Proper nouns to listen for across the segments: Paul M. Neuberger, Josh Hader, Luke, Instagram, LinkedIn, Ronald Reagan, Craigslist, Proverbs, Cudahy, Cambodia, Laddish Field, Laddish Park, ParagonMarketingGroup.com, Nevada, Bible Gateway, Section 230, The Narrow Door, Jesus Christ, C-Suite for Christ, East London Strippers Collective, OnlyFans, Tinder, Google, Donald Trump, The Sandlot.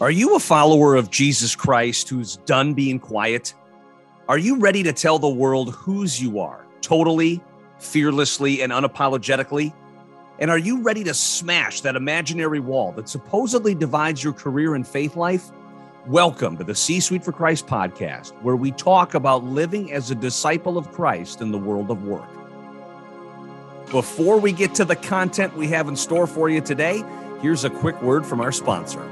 Are you a follower of Jesus Christ who's done being quiet? Are you ready to tell the world whose you are, totally, fearlessly, and unapologetically? And are you ready to smash that imaginary wall that supposedly divides your career and faith life? Welcome to the C-Suite for Christ podcast, where we talk about living as a disciple of Christ in the world of work. Before we get to the content we have in store for you today, here's a quick word from our sponsor.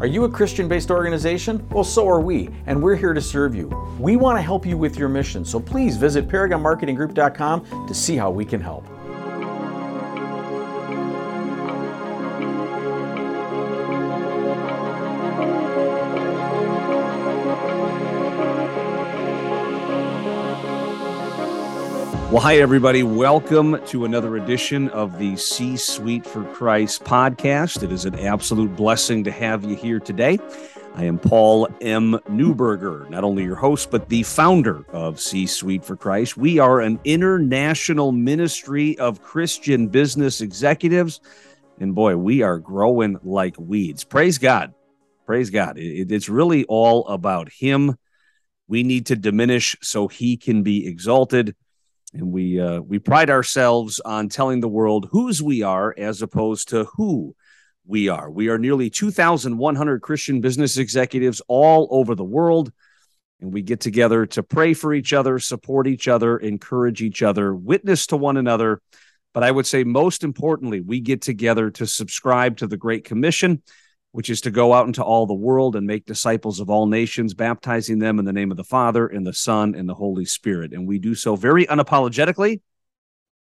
Are you a Christian-based organization? Well, so are we, and we're here to serve you. We want to help you with your mission, so please visit ParagonMarketingGroup.com to see how we can help. Well, hi, everybody. Welcome to another edition of the C-Suite for Christ podcast. It is an absolute blessing to have you here today. I am Paul M. Neuberger, not only your host, but the founder of C-Suite for Christ. We are an international ministry of Christian business executives, and boy, we are growing like weeds. Praise God. Praise God. It's really all about Him. We need to diminish so He can be exalted. And we pride ourselves on telling the world whose we are as opposed to who we are. We are nearly 2,100 Christian business executives all over the world, and we get together to pray for each other, support each other, encourage each other, witness to one another. But I would say most importantly, we get together to subscribe to the Great Commission, which is to go out into all the world and make disciples of all nations, baptizing them in the name of the Father and the Son and the Holy Spirit. And we do so very unapologetically,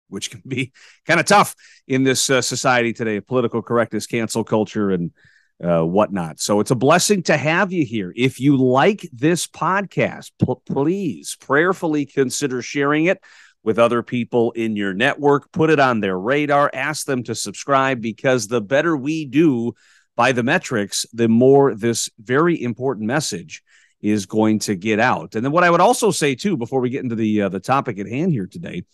which can be kind of tough in this society today of political correctness, cancel culture, and whatnot. So it's a blessing to have you here. If you like this podcast, please prayerfully consider sharing it with other people in your network. Put it on their radar. Ask them to subscribe, because the better we do by the metrics, the more this very important message is going to get out. And then what I would also say, too, before we get into the topic at hand here today,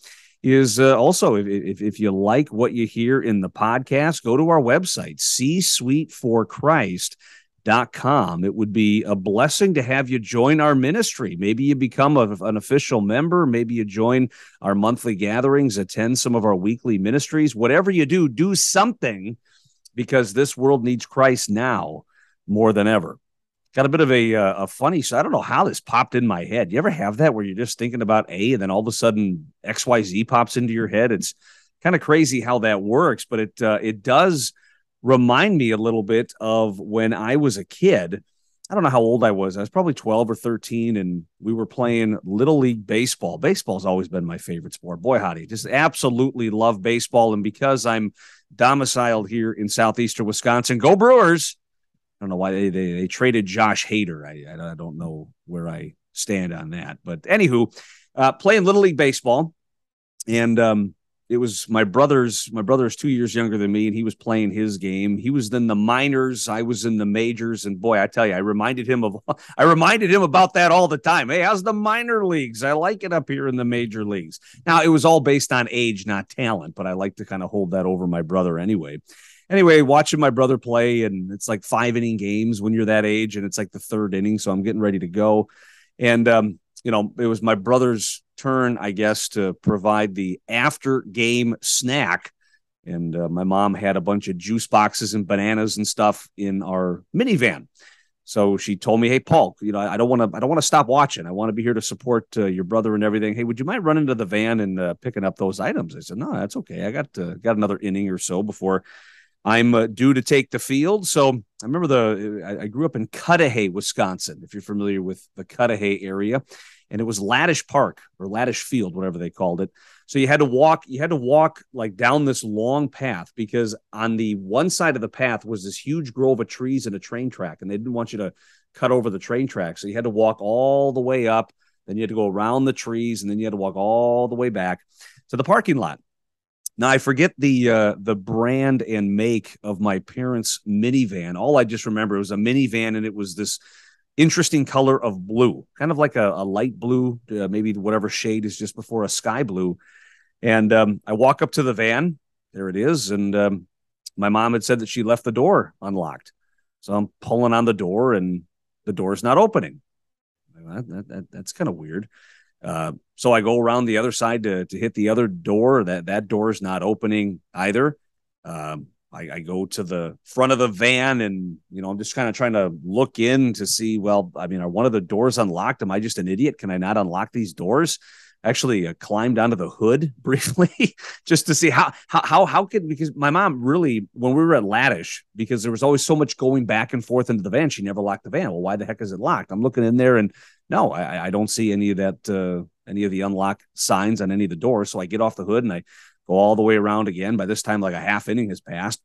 is also if you like what you hear in the podcast, go to our website, C-Suite for Christ.com. It would be a blessing to have you join our ministry. Maybe you become an official member. Maybe you join our monthly gatherings, attend some of our weekly ministries. Whatever you do, do something, because this world needs Christ now more than ever. Got a bit of a funny, so I don't know how this popped in my head. You ever have that where you're just thinking about A and then all of a sudden XYZ pops into your head? It's kind of crazy how that works, but it does remind me a little bit of when I was a kid. I don't know how old I was. I was probably 12 or 13, and we were playing Little League Baseball. Baseball's always been my favorite sport. Boy, howdy, just absolutely love baseball, and because I'm domiciled here in southeastern Wisconsin, go Brewers! I don't know why they traded Josh Hader. I don't know where I stand on that. But anywho, playing Little League Baseball, and it was my brother's. My brother's 2 years younger than me, and he was playing his game. He was in the minors. I was in the majors. And boy, I tell you, I reminded him about that all the time. Hey, how's the minor leagues? I like it up here in the major leagues. Now, it was all based on age, not talent, but I like to kind of hold that over my brother anyway. Anyway, watching my brother play, and it's like 5-inning games when you're that age, and it's like the third inning, so I'm getting ready to go. And, it was my brother's turn, I guess, to provide the after game snack. And my mom had a bunch of juice boxes and bananas and stuff in our minivan. So she told me, "Hey, Paul, I don't want to stop watching. I want to be here to support your brother and everything. Hey, would you mind running to the van and picking up those items?" I said, "No, that's okay. I got another inning or so before I'm due to take the field." So I remember I grew up in Cudahy, Wisconsin, if you're familiar with the Cudahy area, and it was Laddish Park or Laddish Field, whatever they called it. So you had to walk like down this long path, because on the one side of the path was this huge grove of trees and a train track, and they didn't want you to cut over the train track. So you had to walk all the way up, then you had to go around the trees, and then you had to walk all the way back to the parking lot. Now, I forget the brand and make of my parents' minivan. All I just remember, it was a minivan, and it was this interesting color of blue, kind of like a light blue, maybe whatever shade is just before a sky blue. And I walk up to the van, there it is. And my mom had said that she left the door unlocked. So I'm pulling on the door and the door's not opening. That's kind of weird. So I go around the other side to hit the other door. That door's not opening either. I go to the front of the van and, you know, I'm just kind of trying to look in to see, well, I mean, are one of the doors unlocked? Am I just an idiot? Can I not unlock these doors? Actually climbed onto the hood briefly just to see how could, because my mom really, when we were at Laddish, because there was always so much going back and forth into the van, she never locked the van. Well, why the heck is it locked? I'm looking in there and no, I don't see any of that, any of the unlock signs on any of the doors. So I get off the hood and I go all the way around again. By this time, like a half inning has passed.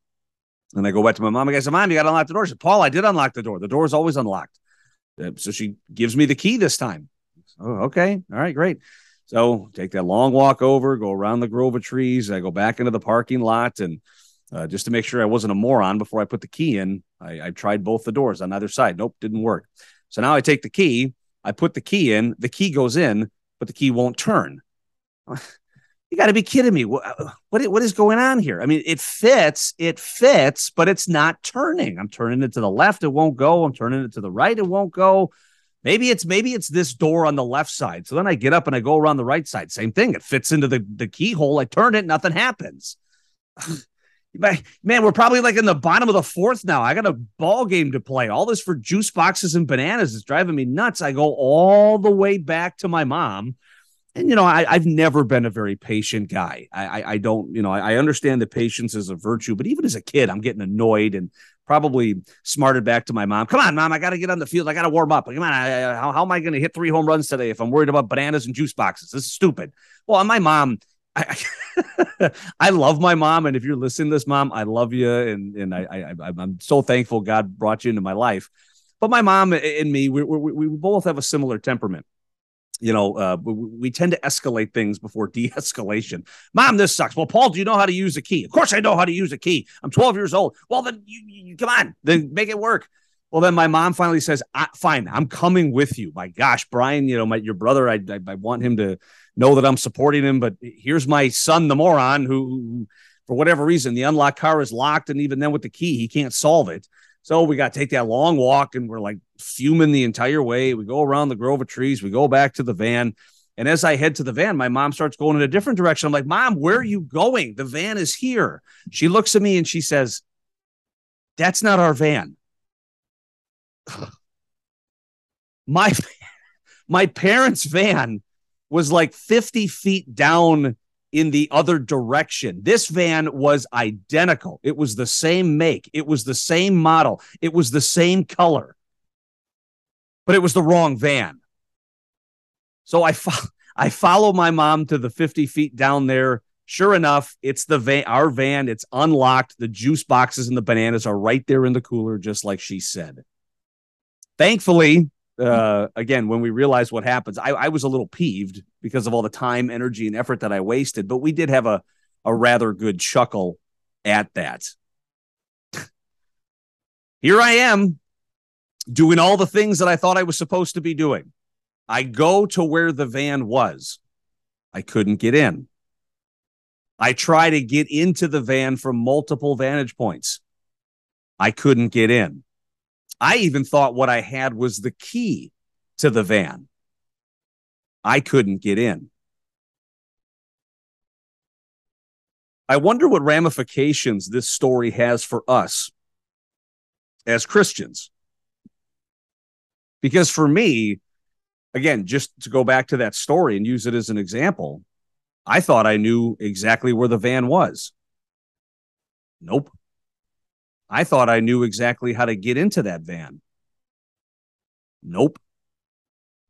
And I go back to my mom. I said, Mom, you got to unlock the door. She said, Paul, I did unlock the door. The door is always unlocked. So she gives me the key this time. Oh, okay. All right, great. So take that long walk over, go around the grove of trees. I go back into the parking lot. And just to make sure I wasn't a moron before I put the key in, I tried both the doors on either side. Nope, didn't work. So now I take the key. I put the key in. The key goes in, but the key won't turn. You got to be kidding me. What is going on here? I mean, it fits, but it's not turning. I'm turning it to the left. It won't go. I'm turning it to the right. It won't go. Maybe it's this door on the left side. So then I get up and I go around the right side. Same thing. It fits into the keyhole. I turn it. Nothing happens. Man, we're probably like in the bottom of the fourth now. I got a ball game to play. All this for juice boxes and bananas is driving me nuts. I go all the way back to my mom. And, you know, I've never been a very patient guy. I don't, you know, I understand that patience is a virtue, but even as a kid, I'm getting annoyed and probably smarted back to my mom. Come on, Mom, I got to get on the field. I got to warm up. Come on, how am I going to hit 3 home runs today if I'm worried about bananas and juice boxes? This is stupid. Well, my mom, I love my mom. And if you're listening to this, Mom, I love you. And I'm so thankful God brought you into my life. But my mom and me, we both have a similar temperament. You know, we tend to escalate things before de-escalation. Mom, this sucks. Well, Paul, do you know how to use a key? Of course I know how to use a key. I'm 12 years old. Well, then you come on, then make it work. Well, then my mom finally says, fine, I'm coming with you. My gosh, Brian, you know, your brother, I want him to know that I'm supporting him, but here's my son, the moron, who for whatever reason, the unlocked car is locked. And even then with the key, he can't solve it. So we got to take that long walk and we're like fuming the entire way. We go around the grove of trees. We go back to the van. And as I head to the van, my mom starts going in a different direction. I'm like, Mom, where are you going? The van is here. She looks at me and she says, that's not our van. My parents' van was like 50 feet down in the other direction. This van was identical. It was the same make. It was the same model. It was the same color, but it was the wrong van. So I follow my mom to the 50 feet down there. Sure enough, it's the van, our van. It's unlocked. The juice boxes and the bananas are right there in the cooler, just like she said. Thankfully, again, when we realized what happens, I was a little peeved because of all the time, energy, and effort that I wasted, but we did have a rather good chuckle at that. Here I am doing all the things that I thought I was supposed to be doing. I go to where the van was. I couldn't get in. I try to get into the van from multiple vantage points. I couldn't get in. I even thought what I had was the key to the van. I couldn't get in. I wonder what ramifications this story has for us as Christians. Because for me, again, just to go back to that story and use it as an example, I thought I knew exactly where the van was. Nope. I thought I knew exactly how to get into that van. Nope.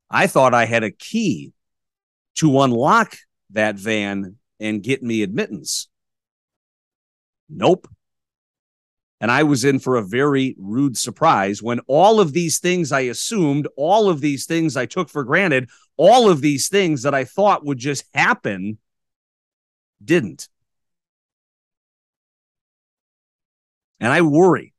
I thought I had a key to unlock that van and get me admittance. Nope. And I was in for a very rude surprise when all of these things I assumed, all of these things I took for granted, all of these things that I thought would just happen didn't. And I worry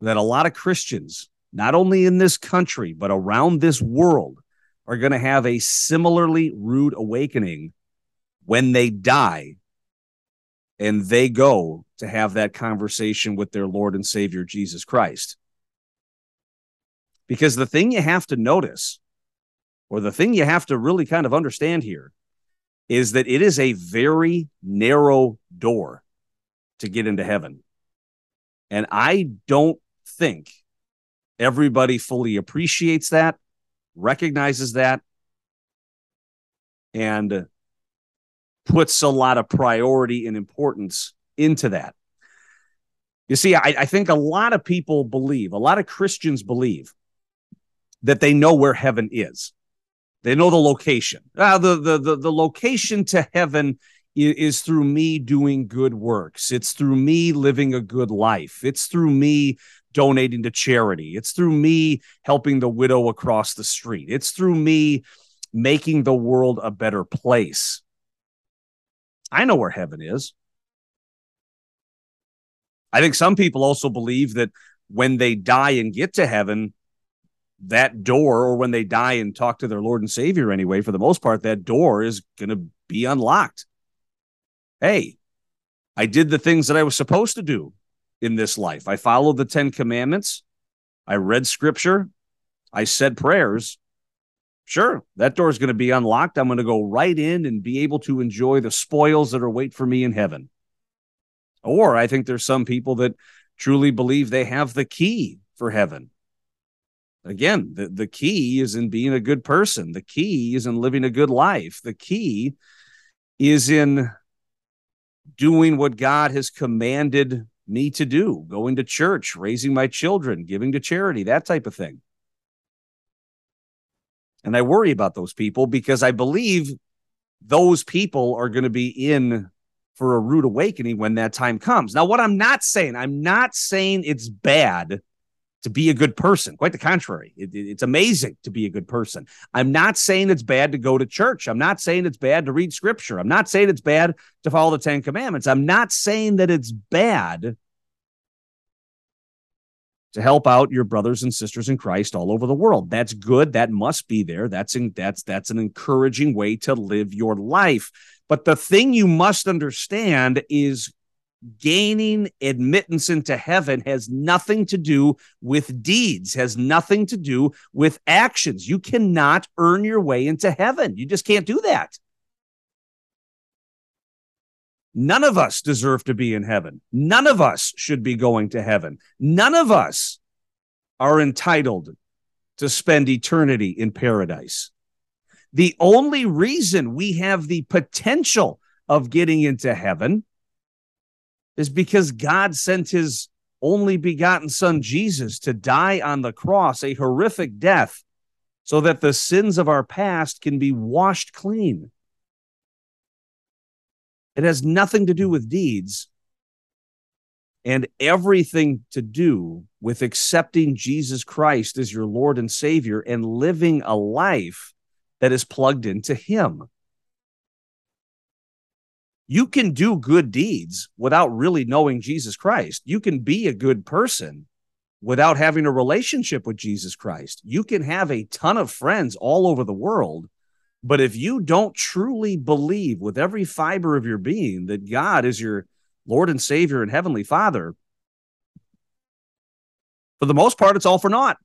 that a lot of Christians, not only in this country, but around this world, are going to have a similarly rude awakening when they die and they go to have that conversation with their Lord and Savior, Jesus Christ. Because the thing you have to notice, or the thing you have to really kind of understand here, is that it is a very narrow door to get into heaven. And I don't think everybody fully appreciates that, recognizes that, and puts a lot of priority and importance into that. You see, I think a lot of people believe, a lot of Christians believe, that they know where heaven is. They know the location. The location to heaven is through me doing good works. It's through me living a good life. It's through me donating to charity. It's through me helping the widow across the street. It's through me making the world a better place. I know where heaven is. I think some people also believe that when they die and get to heaven, that door, or when they die and talk to their Lord and Savior anyway, for the most part, that door is going to be unlocked. Hey, I did the things that I was supposed to do in this life. I followed the 10 commandments. I read scripture. I said prayers. Sure, that door is going to be unlocked. I'm going to go right in and be able to enjoy the spoils that are wait for me in heaven. Or I think there's some people that truly believe they have the key for heaven. Again, the key is in being a good person. The key is in living a good life. The key is in doing what God has commanded me to do, going to church, raising my children, giving to charity, that type of thing. And I worry about those people because I believe those people are going to be in for a rude awakening when that time comes. Now, what I'm not saying it's bad to be a good person. Quite the contrary. It's amazing to be a good person. I'm not saying it's bad to go to church. I'm not saying it's bad to read scripture. I'm not saying it's bad to follow the 10 commandments. I'm not saying that it's bad to help out your brothers and sisters in Christ all over the world. That's good. That must be there. That's an encouraging way to live your life. But the thing you must understand is gaining admittance into heaven has nothing to do with deeds, has nothing to do with actions. You cannot earn your way into heaven. You just can't do that. None of us deserve to be in heaven. None of us should be going to heaven. None of us are entitled to spend eternity in paradise. The only reason we have the potential of getting into heaven is because God sent his only begotten son, Jesus, to die on the cross, a horrific death, so that the sins of our past can be washed clean. It has nothing to do with deeds and everything to do with accepting Jesus Christ as your Lord and Savior and living a life that is plugged into him. You can do good deeds without really knowing Jesus Christ. You can be a good person without having a relationship with Jesus Christ. You can have a ton of friends all over the world, but if you don't truly believe with every fiber of your being that God is your Lord and Savior and Heavenly Father, for the most part, it's all for naught.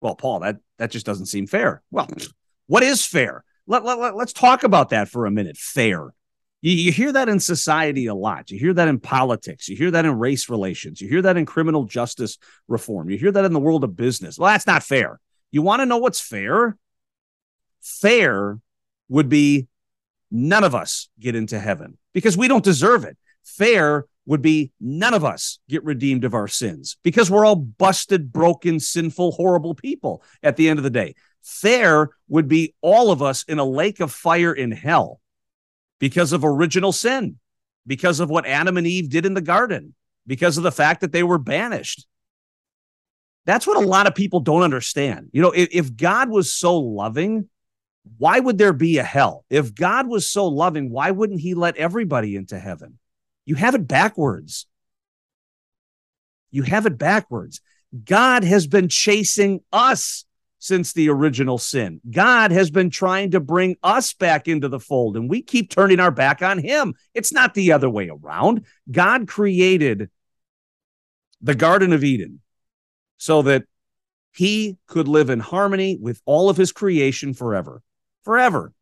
Well, Paul, that just doesn't seem fair. Well, what is fair? Let's talk about that for a minute. Fair. You hear that in society a lot. You hear that in politics. You hear that in race relations. You hear that in criminal justice reform. You hear that in the world of business. Well, that's not fair. You want to know what's fair? Fair would be none of us get into heaven because we don't deserve it. Fair would be none of us get redeemed of our sins because we're all busted, broken, sinful, horrible people at the end of the day. Fair would be all of us in a lake of fire in hell because of original sin, because of what Adam and Eve did in the garden, because of the fact that they were banished. That's what a lot of people don't understand. You know, if God was so loving, why would there be a hell? If God was so loving, why wouldn't he let everybody into heaven? You have it backwards. You have it backwards. God has been chasing us since the original sin. God has been trying to bring us back into the fold, and we keep turning our back on him. It's not the other way around. God created the Garden of Eden so that he could live in harmony with all of his creation forever, forever.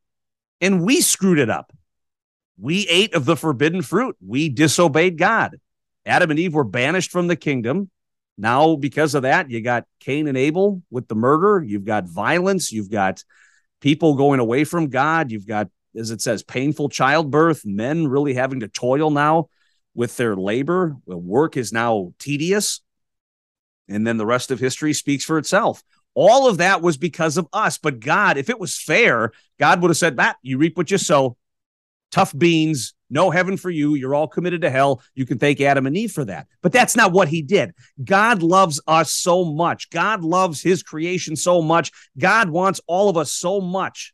And we screwed it up. We ate of the forbidden fruit. We disobeyed God. Adam and Eve were banished from the kingdom. Now, because of that, you got Cain and Abel with the murder. You've got violence. You've got people going away from God. You've got, as it says, painful childbirth, men really having to toil now with their labor. The work is now tedious. And then the rest of history speaks for itself. All of that was because of us. But God, if it was fair, God would have said, "Matt, you reap what you sow. Tough beans, no heaven for you. You're all committed to hell. You can thank Adam and Eve for that." But that's not what he did. God loves us so much. God loves his creation so much. God wants all of us so much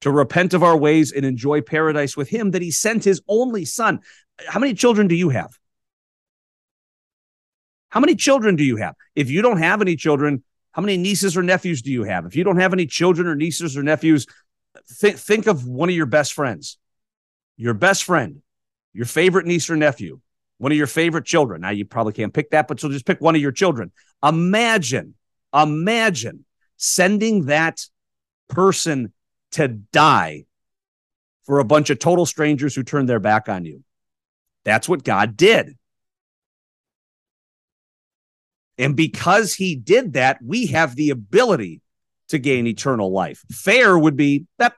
to repent of our ways and enjoy paradise with him that he sent his only son. How many children do you have? How many children do you have? If you don't have any children, how many nieces or nephews do you have? If you don't have any children or nieces or nephews, think of one of your best friends. Your best friend, your favorite niece or nephew, one of your favorite children. Now, you probably can't pick that, but so just pick one of your children. Imagine sending that person to die for a bunch of total strangers who turned their back on you. That's what God did. And because he did that, we have the ability to gain eternal life. Fair would be that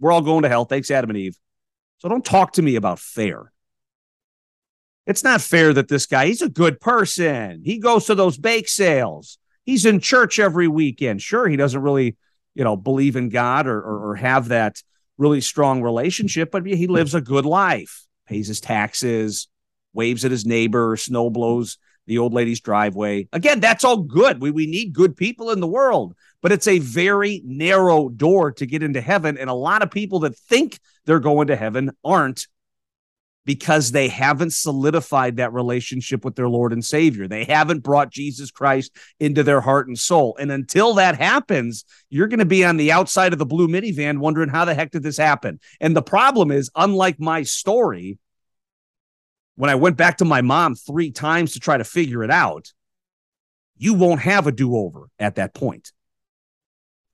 we're all going to hell. Thanks, Adam and Eve. So don't talk to me about fair. It's not fair that this guy, he's a good person. He goes to those bake sales. He's in church every weekend. Sure, he doesn't really, believe in God or have that really strong relationship, but he lives a good life, pays his taxes, waves at his neighbor, snow blows the old lady's driveway. Again, that's all good. We need good people in the world, but it's a very narrow door to get into heaven. And a lot of people that think they're going to heaven aren't, because they haven't solidified that relationship with their Lord and Savior. They haven't brought Jesus Christ into their heart and soul. And until that happens, you're going to be on the outside of the blue minivan wondering, how the heck did this happen? And the problem is, unlike my story, when I went back to my mom 3 times to try to figure it out, you won't have a do-over at that point.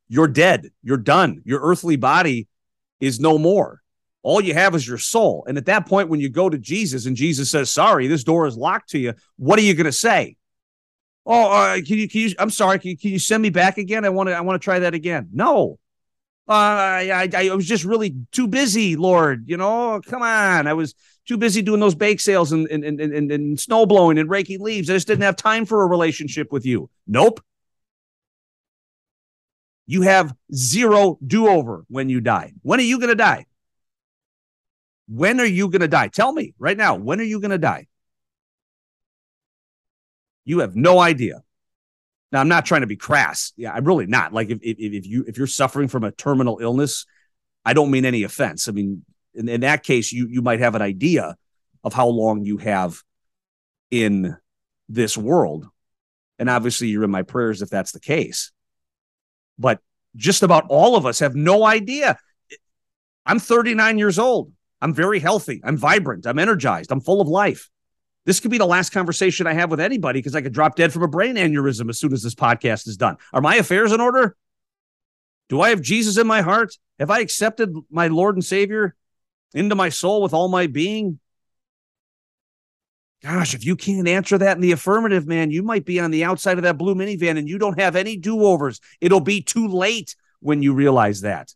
You're dead. You're done. Your earthly body is no more. All you have is your soul. And at that point, when you go to Jesus and Jesus says, "Sorry, this door is locked to you," what are you going to say? "Oh, can you? I'm sorry. Can you send me back again? I want to try that again." No. I was just really too busy, Lord. Come on. I was too busy doing those bake sales and snow blowing and raking leaves. I just didn't have time for a relationship with you. Nope. You have zero do-over when you die. When are you going to die? When are you going to die? Tell me right now. When are you going to die? You have no idea. Now, I'm not trying to be crass. Yeah, I'm really not. Like, if you're suffering from a terminal illness, I don't mean any offense. I mean, in that case, you might have an idea of how long you have in this world. And obviously, you're in my prayers if that's the case. But just about all of us have no idea. I'm 39 years old. I'm very healthy. I'm vibrant. I'm energized. I'm full of life. This could be the last conversation I have with anybody, because I could drop dead from a brain aneurysm as soon as this podcast is done. Are my affairs in order? Do I have Jesus in my heart? Have I accepted my Lord and Savior into my soul with all my being? Gosh, if you can't answer that in the affirmative, man, you might be on the outside of that blue minivan and you don't have any do-overs. It'll be too late when you realize that.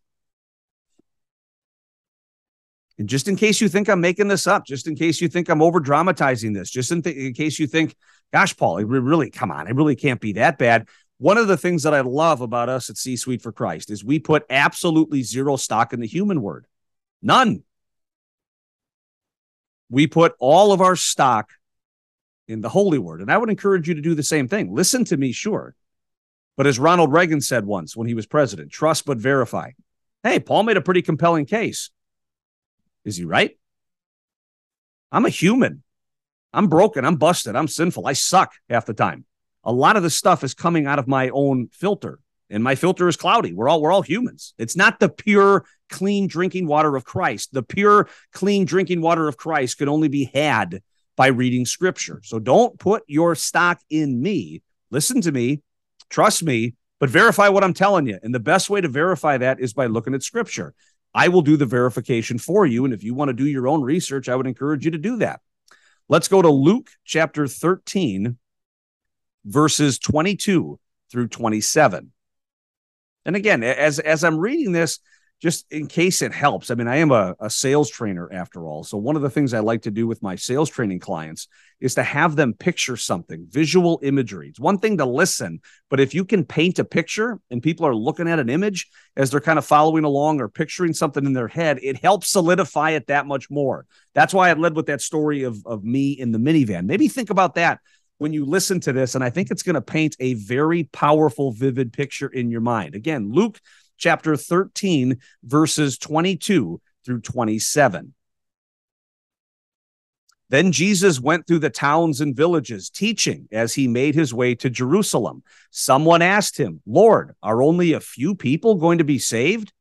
And just in case you think I'm making this up, just in case you think I'm over-dramatizing this, just in case you think, gosh, Paul, it really can't be that bad. One of the things that I love about us at C-Suite for Christ is we put absolutely zero stock in the human word. None. We put all of our stock in the Holy Word. And I would encourage you to do the same thing. Listen to me, sure. But as Ronald Reagan said once when he was president, trust but verify. Hey, Paul made a pretty compelling case. Is he right? I'm a human. I'm broken. I'm busted. I'm sinful. I suck half the time. A lot of the stuff is coming out of my own filter. and my filter is cloudy. We're all humans. It's not the pure, clean drinking water of Christ. The pure, clean drinking water of Christ could only be had by reading Scripture. So don't put your stock in me. Listen to me, trust me, but verify what I'm telling you. And the best way to verify that is by looking at Scripture. I will do the verification for you. And if you want to do your own research, I would encourage you to do that. Let's go to Luke chapter 13, verses 22 through 27. And again, as I'm reading this, just in case it helps, I mean, I am a sales trainer after all. So one of the things I like to do with my sales training clients is to have them picture something, visual imagery. It's one thing to listen, but if you can paint a picture and people are looking at an image as they're kind of following along or picturing something in their head, it helps solidify it that much more. That's why I led with that story of me in the minivan. Maybe think about that when you listen to this, and I think it's going to paint a very powerful, vivid picture in your mind. Again, Luke chapter 13, verses 22 through 27. Then Jesus went through the towns and villages, teaching as he made his way to Jerusalem. Someone asked him, "Lord, are only a few people going to be saved?"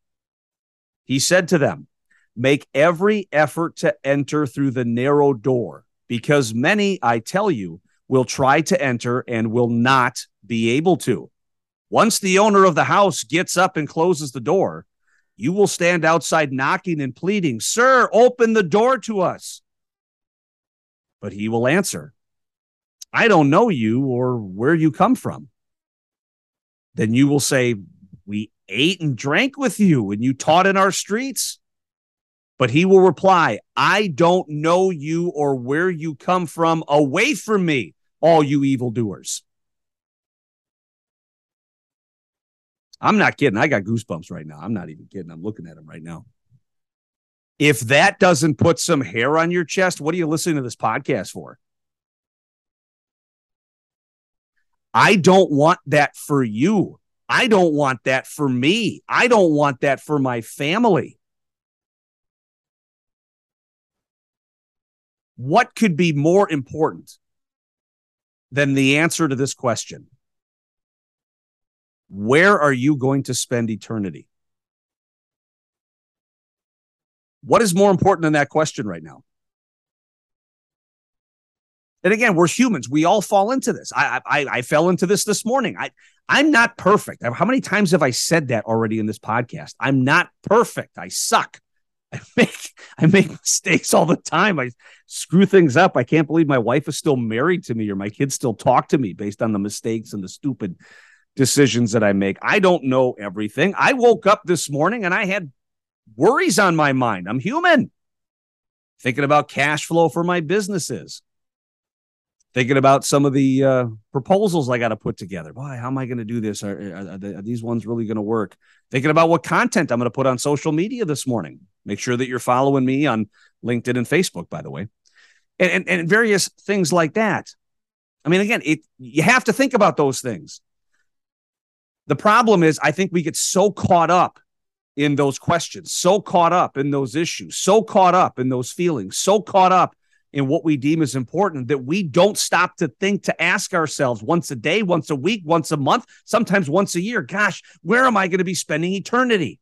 He said to them, "Make every effort to enter through the narrow door, because many, I tell you, will try to enter and will not be able to. Once the owner of the house gets up and closes the door, you will stand outside knocking and pleading, 'Sir, open the door to us.' But he will answer, 'I don't know you or where you come from.' Then you will say, 'We ate and drank with you and you taught in our streets.' But he will reply, 'I don't know you or where you come from. Away from me, all you evildoers.'" I'm not kidding. I got goosebumps right now. I'm not even kidding. I'm looking at him right now. If that doesn't put some hair on your chest, what are you listening to this podcast for? I don't want that for you. I don't want that for me. I don't want that for my family. What could be more important than the answer to this question? Where are you going to spend eternity? What is more important than that question right now? And again, we're humans. We all fall into this. I fell into this morning. I'm not perfect. How many times have I said that already in this podcast? I'm not perfect. I suck. I make mistakes all the time. I screw things up. I can't believe my wife is still married to me or my kids still talk to me based on the mistakes and the stupid decisions that I make. I don't know everything. I woke up this morning and I had worries on my mind. I'm human. Thinking about cash flow for my businesses. Thinking about some of the proposals I got to put together. Boy, how am I going to do this? Are these ones really going to work? Thinking about what content I'm going to put on social media this morning. Make sure that you're following me on LinkedIn and Facebook, by the way, and various things like that. I mean, again, you have to think about those things. The problem is, I think we get so caught up in those questions, so caught up in those issues, so caught up in those feelings, so caught up in what we deem is important that we don't stop to think, to ask ourselves once a day, once a week, once a month, sometimes once a year, gosh, where am I going to be spending eternity?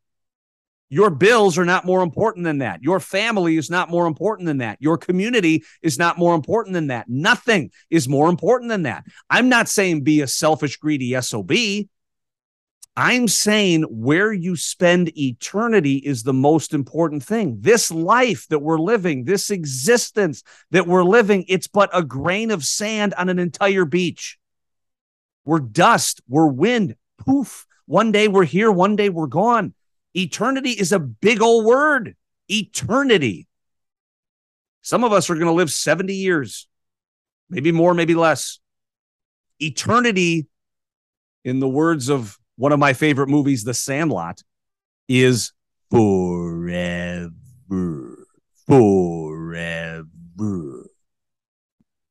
Your bills are not more important than that. Your family is not more important than that. Your community is not more important than that. Nothing is more important than that. I'm not saying be a selfish, greedy SOB. I'm saying where you spend eternity is the most important thing. This life that we're living, this existence that we're living, it's but a grain of sand on an entire beach. We're dust, we're wind, poof. One day we're here, one day we're gone. Eternity is a big old word. Eternity. Some of us are going to live 70 years, maybe more, maybe less. Eternity, in the words of one of my favorite movies, The Sandlot, is forever. Forever.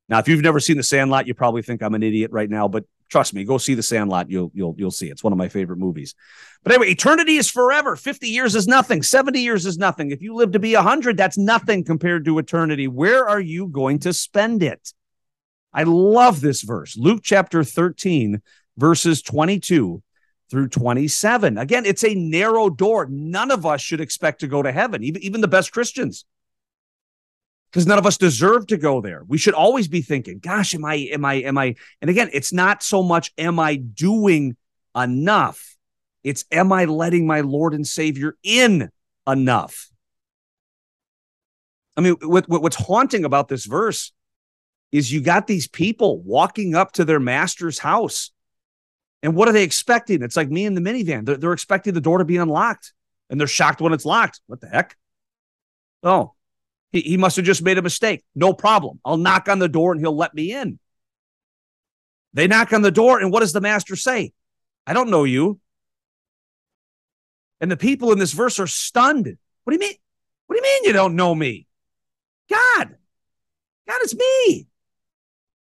Now, if you've never seen The Sandlot, you probably think I'm an idiot right now, but trust me, go see The Sandlot. You'll see. It's one of my favorite movies. But anyway, eternity is forever. 50 years is nothing. 70 years is nothing. If you live to be 100, that's nothing compared to eternity. Where are you going to spend it? I love this verse. Luke chapter 13, verses 22 through 27. Again, it's a narrow door. None of us should expect to go to heaven, even the best Christians, because none of us deserve to go there. We should always be thinking, gosh, am I, and again, it's not so much, am I doing enough? It's, am I letting my Lord and Savior in enough? I mean, what's haunting about this verse is you got these people walking up to their master's house. And what are they expecting? It's like me in the minivan. They're expecting the door to be unlocked. And they're shocked when it's locked. What the heck? Oh, he must have just made a mistake. No problem. I'll knock on the door and he'll let me in. They knock on the door, and what does the master say? I don't know you. And the people in this verse are stunned. What do you mean? What do you mean you don't know me? God, it's me.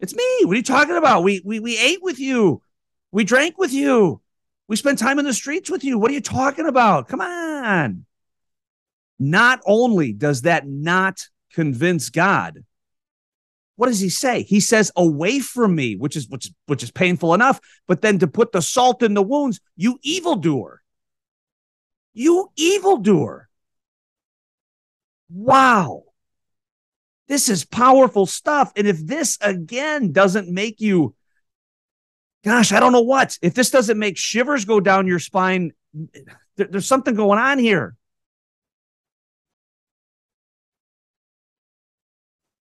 It's me. What are you talking about? We ate with you. We drank with you. We spent time in the streets with you. What are you talking about? Come on. Not only does that not convince God, what does he say? He says, away from me, which is painful enough. But then to put the salt in the wounds, you evildoer. You evildoer. Wow. This is powerful stuff. And if this, again, doesn't make you, gosh, I don't know what. If this doesn't make shivers go down your spine, there's something going on here.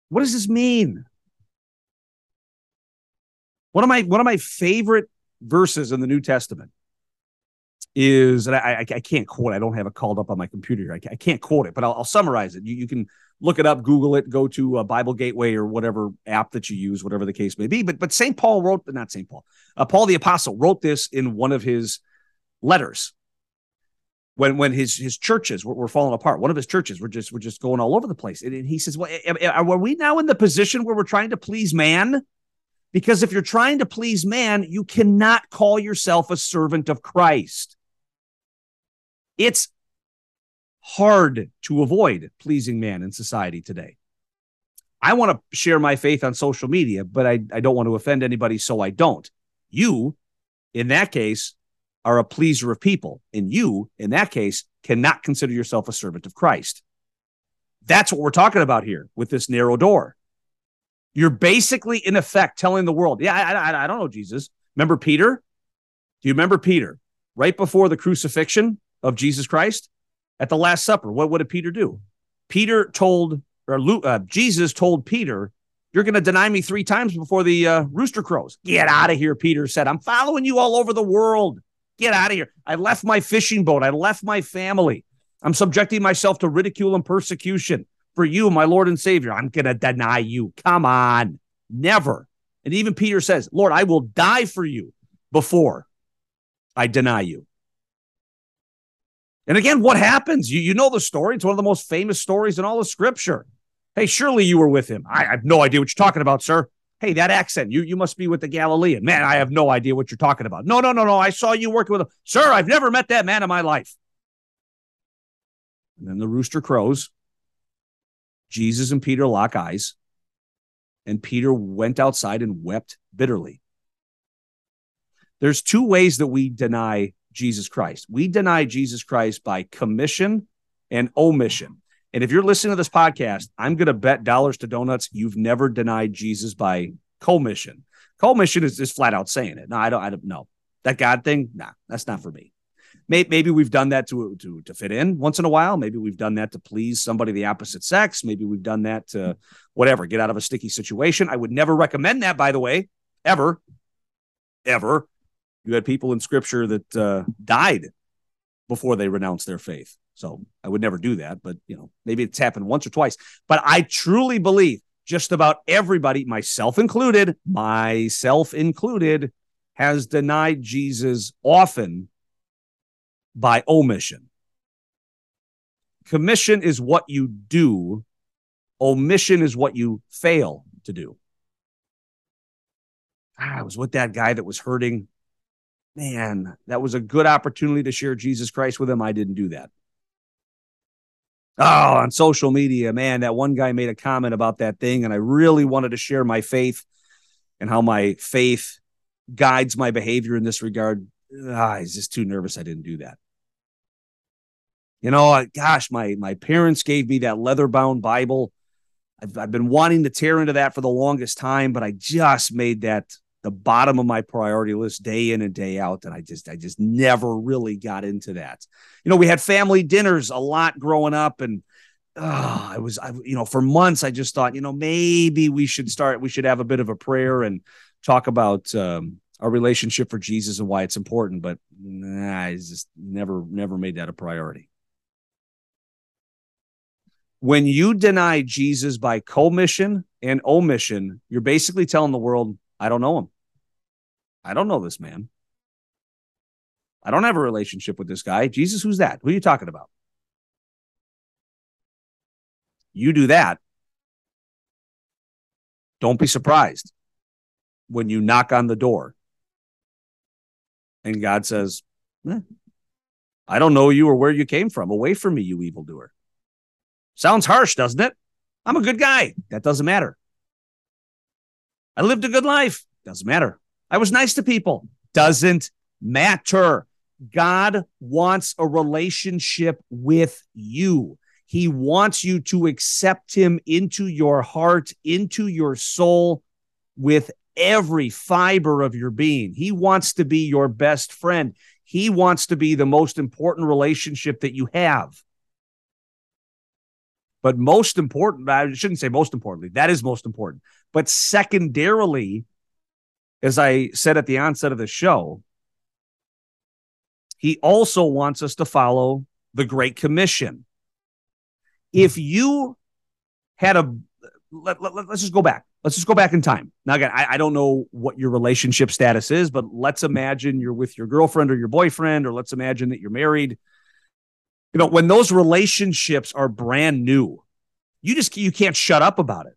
What does this mean? One of my favorite verses in the New Testament is, and I can't quote it. I don't have it called up on my computer here. I can't quote it, but I'll summarize it. You can look it up, Google it, go to Bible Gateway or whatever app that you use, whatever the case may be. But St. Paul wrote, not St. Paul, Paul the Apostle wrote this in one of his letters when his churches were falling apart. One of his churches were just going all over the place. And he says, well, are we now in the position where we're trying to please man? Because if you're trying to please man, you cannot call yourself a servant of Christ. It's hard to avoid pleasing man in society today. I want to share my faith on social media, but I don't want to offend anybody, so I don't. You, in that case, are a pleaser of people, and you, in that case, cannot consider yourself a servant of Christ. That's what we're talking about here with this narrow door. You're basically, in effect, telling the world, yeah, I don't know Jesus. Remember Peter? Do you remember Peter? Right before the crucifixion of Jesus Christ? At the Last Supper, what did Peter do? Jesus told Peter, you're going to deny me 3 times before the rooster crows. Get out of here, Peter said. I'm following you all over the world. Get out of here. I left my fishing boat. I left my family. I'm subjecting myself to ridicule and persecution. For you, my Lord and Savior, I'm going to deny you. Come on. Never. And even Peter says, Lord, I will die for you before I deny you. And again, what happens? You know the story. It's one of the most famous stories in all of Scripture. Hey, surely you were with him. I have no idea what you're talking about, sir. Hey, that accent, you must be with the Galilean. Man, I have no idea what you're talking about. No. I saw you working with him. Sir, I've never met that man in my life. And then the rooster crows. Jesus and Peter lock eyes. And Peter went outside and wept bitterly. There's 2 ways that we deny Jesus Christ. We deny Jesus Christ by commission and omission. And if you're listening to this podcast, I'm going to bet dollars to donuts you've never denied Jesus by commission. Commission is just flat out saying it. No, I don't know. That God thing, nah, that's not for me. Maybe we've done that to fit in once in a while. Maybe we've done that to please somebody of the opposite sex. Maybe we've done that to whatever, get out of a sticky situation. I would never recommend that, by the way, ever. You had people in Scripture that died before they renounced their faith. So I would never do that, but maybe it's happened once or twice. But I truly believe just about everybody, myself included, has denied Jesus often by omission. Commission is what you do. Omission is what you fail to do. I was with that guy that was hurting. Man, that was a good opportunity to share Jesus Christ with him. I didn't do that. Oh, on social media, man, that one guy made a comment about that thing, and I really wanted to share my faith and how my faith guides my behavior in this regard. he's just too nervous. I didn't do that. You know, gosh, my parents gave me that leather-bound Bible. I've been wanting to tear into that for the longest time, but I just made that the bottom of my priority list day in and day out. And I just never really got into that. You know, we had family dinners a lot growing up, and for months, I just thought, maybe we should have a bit of a prayer and talk about our relationship for Jesus and why it's important. But I just never made that a priority. When you deny Jesus by commission and omission, you're basically telling the world, I don't know him. I don't know this man. I don't have a relationship with this guy. Jesus, who's that? Who are you talking about? You do that, don't be surprised when you knock on the door and God says, I don't know you or where you came from. Away from me, you evildoer. Sounds harsh, doesn't it? I'm a good guy. That doesn't matter. I lived a good life. Doesn't matter. I was nice to people. Doesn't matter. God wants a relationship with you. He wants you to accept him into your heart, into your soul, with every fiber of your being. He wants to be your best friend. He wants to be the most important relationship that you have. But most important, I shouldn't say most importantly, that is most important. But secondarily, as I said at the onset of the show, he also wants us to follow the Great Commission. If you had let's just go back. Let's just go back in time. Now, again, I don't know what your relationship status is, but let's imagine you're with your girlfriend or your boyfriend, or let's imagine that you're married. You know, when those relationships are brand new, you can't shut up about it.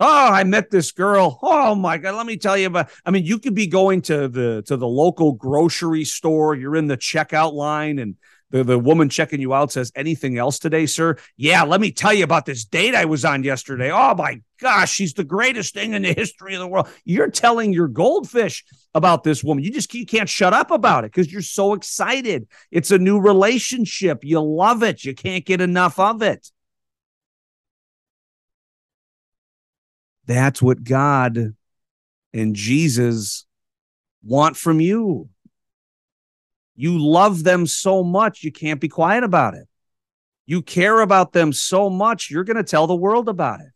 Oh, I met this girl. Oh my God, let me tell you about. I mean, you could be going to the local grocery store. You're in the checkout line, and the woman checking you out says, anything else today, sir? Yeah, let me tell you about this date I was on yesterday. Oh my gosh, she's the greatest thing in the history of the world. You're telling your goldfish about this woman. You can't shut up about it because you're so excited. It's a new relationship. You love it. You can't get enough of it. That's what God and Jesus want from you. You love them so much, you can't be quiet about it. You care about them so much, you're going to tell the world about it.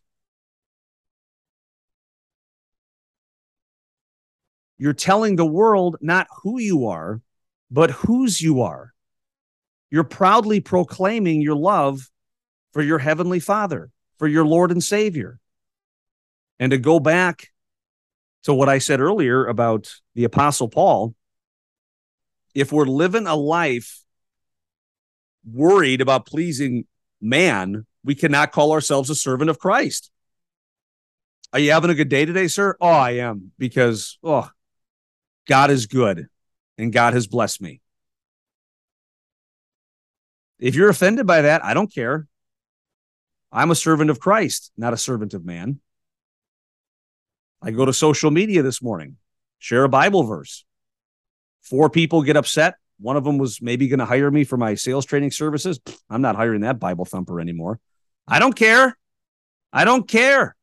You're telling the world not who you are, but whose you are. You're proudly proclaiming your love for your heavenly Father, for your Lord and Savior. And to go back to what I said earlier about the Apostle Paul, if we're living a life worried about pleasing man, we cannot call ourselves a servant of Christ. Are you having a good day today, sir? Oh, I am, because God is good and God has blessed me. If you're offended by that, I don't care. I'm a servant of Christ, not a servant of man. I go to social media this morning, share a Bible verse. 4 people get upset. One of them was maybe going to hire me for my sales training services. I'm not hiring that Bible thumper anymore. I don't care. I don't care.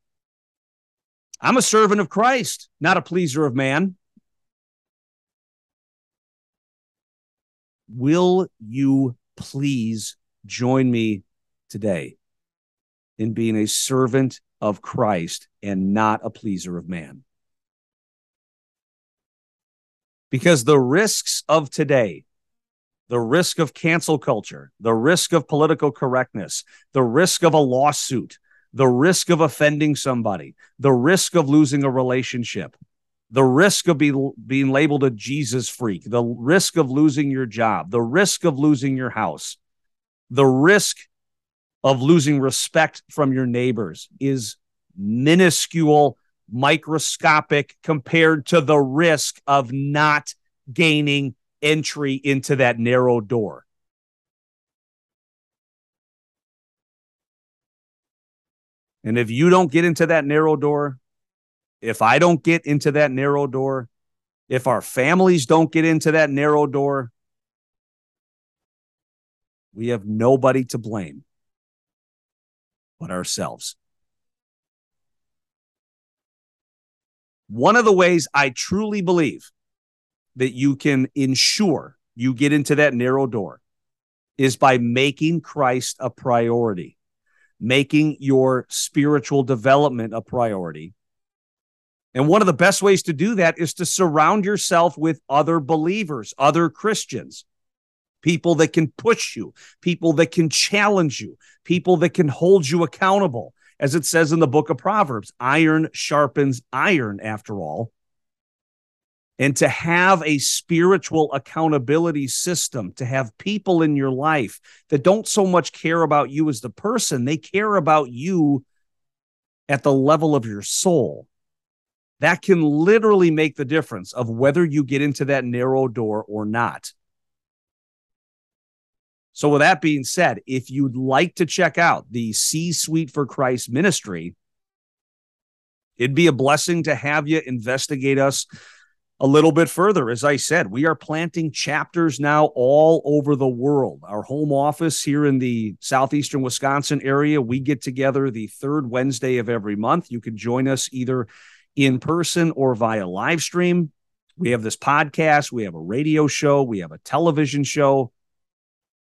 I'm a servant of Christ, not a pleaser of man. Will you please join me today in being a servant of Christ and not a pleaser of man? Because the risks of today, the risk of cancel culture, the risk of political correctness, the risk of a lawsuit, the risk of offending somebody, the risk of losing a relationship, the risk of being labeled a Jesus freak, the risk of losing your job, the risk of losing your house, the risk of losing respect from your neighbors is minuscule, microscopic compared to the risk of not gaining entry into that narrow door. And if you don't get into that narrow door, if I don't get into that narrow door, if our families don't get into that narrow door, we have nobody to blame but ourselves. One of the ways I truly believe that you can ensure you get into that narrow door is by making Christ a priority, making your spiritual development a priority. And one of the best ways to do that is to surround yourself with other believers, other Christians, people that can push you, people that can challenge you, people that can hold you accountable. As it says in the book of Proverbs, iron sharpens iron, after all. And to have a spiritual accountability system, to have people in your life that don't so much care about you as the person, they care about you at the level of your soul. That can literally make the difference of whether you get into that narrow door or not. So with that being said, if you'd like to check out the C-Suite for Christ ministry, it'd be a blessing to have you investigate us a little bit further. As I said, we are planting chapters now all over the world. Our home office here in the southeastern Wisconsin area, we get together the third Wednesday of every month. You can join us either in person or via live stream. We have this podcast, we have a radio show, we have a television show,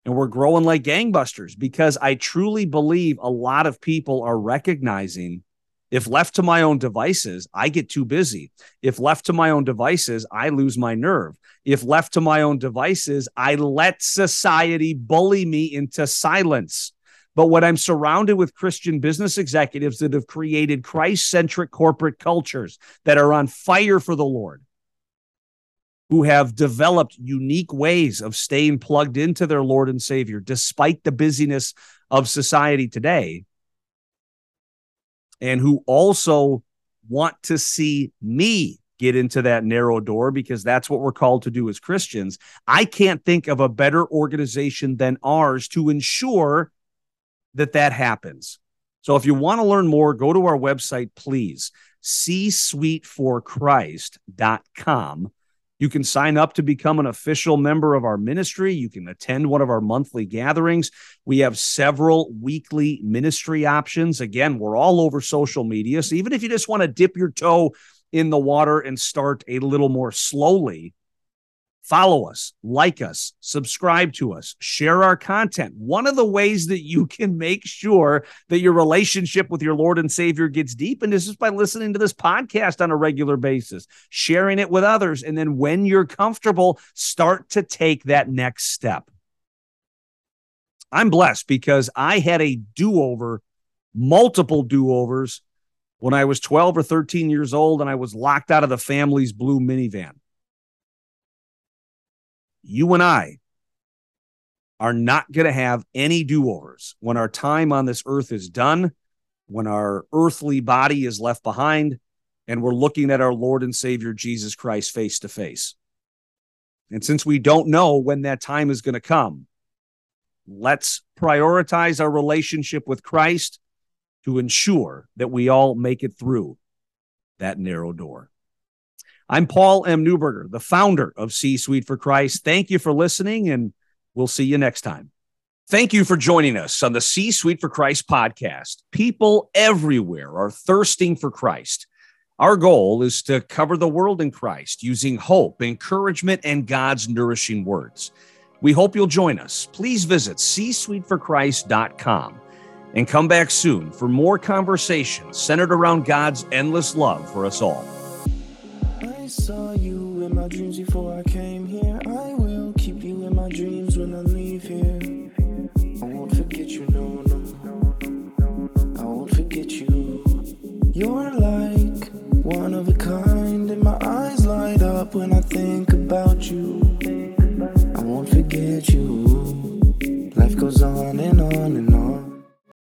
and we're growing like gangbusters because I truly believe a lot of people are recognizing if left to my own devices, I get too busy. If left to my own devices, I lose my nerve. If left to my own devices, I let society bully me into silence. But when I'm surrounded with Christian business executives that have created Christ-centric corporate cultures that are on fire for the Lord, who have developed unique ways of staying plugged into their Lord and Savior despite the busyness of society today, and who also want to see me get into that narrow door because that's what we're called to do as Christians, I can't think of a better organization than ours to ensure that that happens. So if you want to learn more, go to our website, please, csuiteforchrist.com. You can sign up to become an official member of our ministry. You can attend one of our monthly gatherings. We have several weekly ministry options. Again, we're all over social media. So even if you just want to dip your toe in the water and start a little more slowly, follow us, like us, subscribe to us, share our content. One of the ways that you can make sure that your relationship with your Lord and Savior gets deep, and this is by listening to this podcast on a regular basis, sharing it with others, and then when you're comfortable, start to take that next step. I'm blessed because I had a do-over, multiple do-overs, when I was 12 or 13 years old and I was locked out of the family's blue minivan. You and I are not going to have any do-overs when our time on this earth is done, when our earthly body is left behind, and we're looking at our Lord and Savior Jesus Christ face to face. And since we don't know when that time is going to come, let's prioritize our relationship with Christ to ensure that we all make it through that narrow door. I'm Paul M. Neuberger, the founder of C-Suite for Christ. Thank you for listening, and we'll see you next time. Thank you for joining us on the C-Suite for Christ podcast. People everywhere are thirsting for Christ. Our goal is to cover the world in Christ using hope, encouragement, and God's nourishing words. We hope you'll join us. Please visit csuiteforchrist.com and come back soon for more conversations centered around God's endless love for us all. I saw you in my dreams before I came here. I will keep you in my dreams when I leave here. I won't forget you, no, no, I won't forget you. You're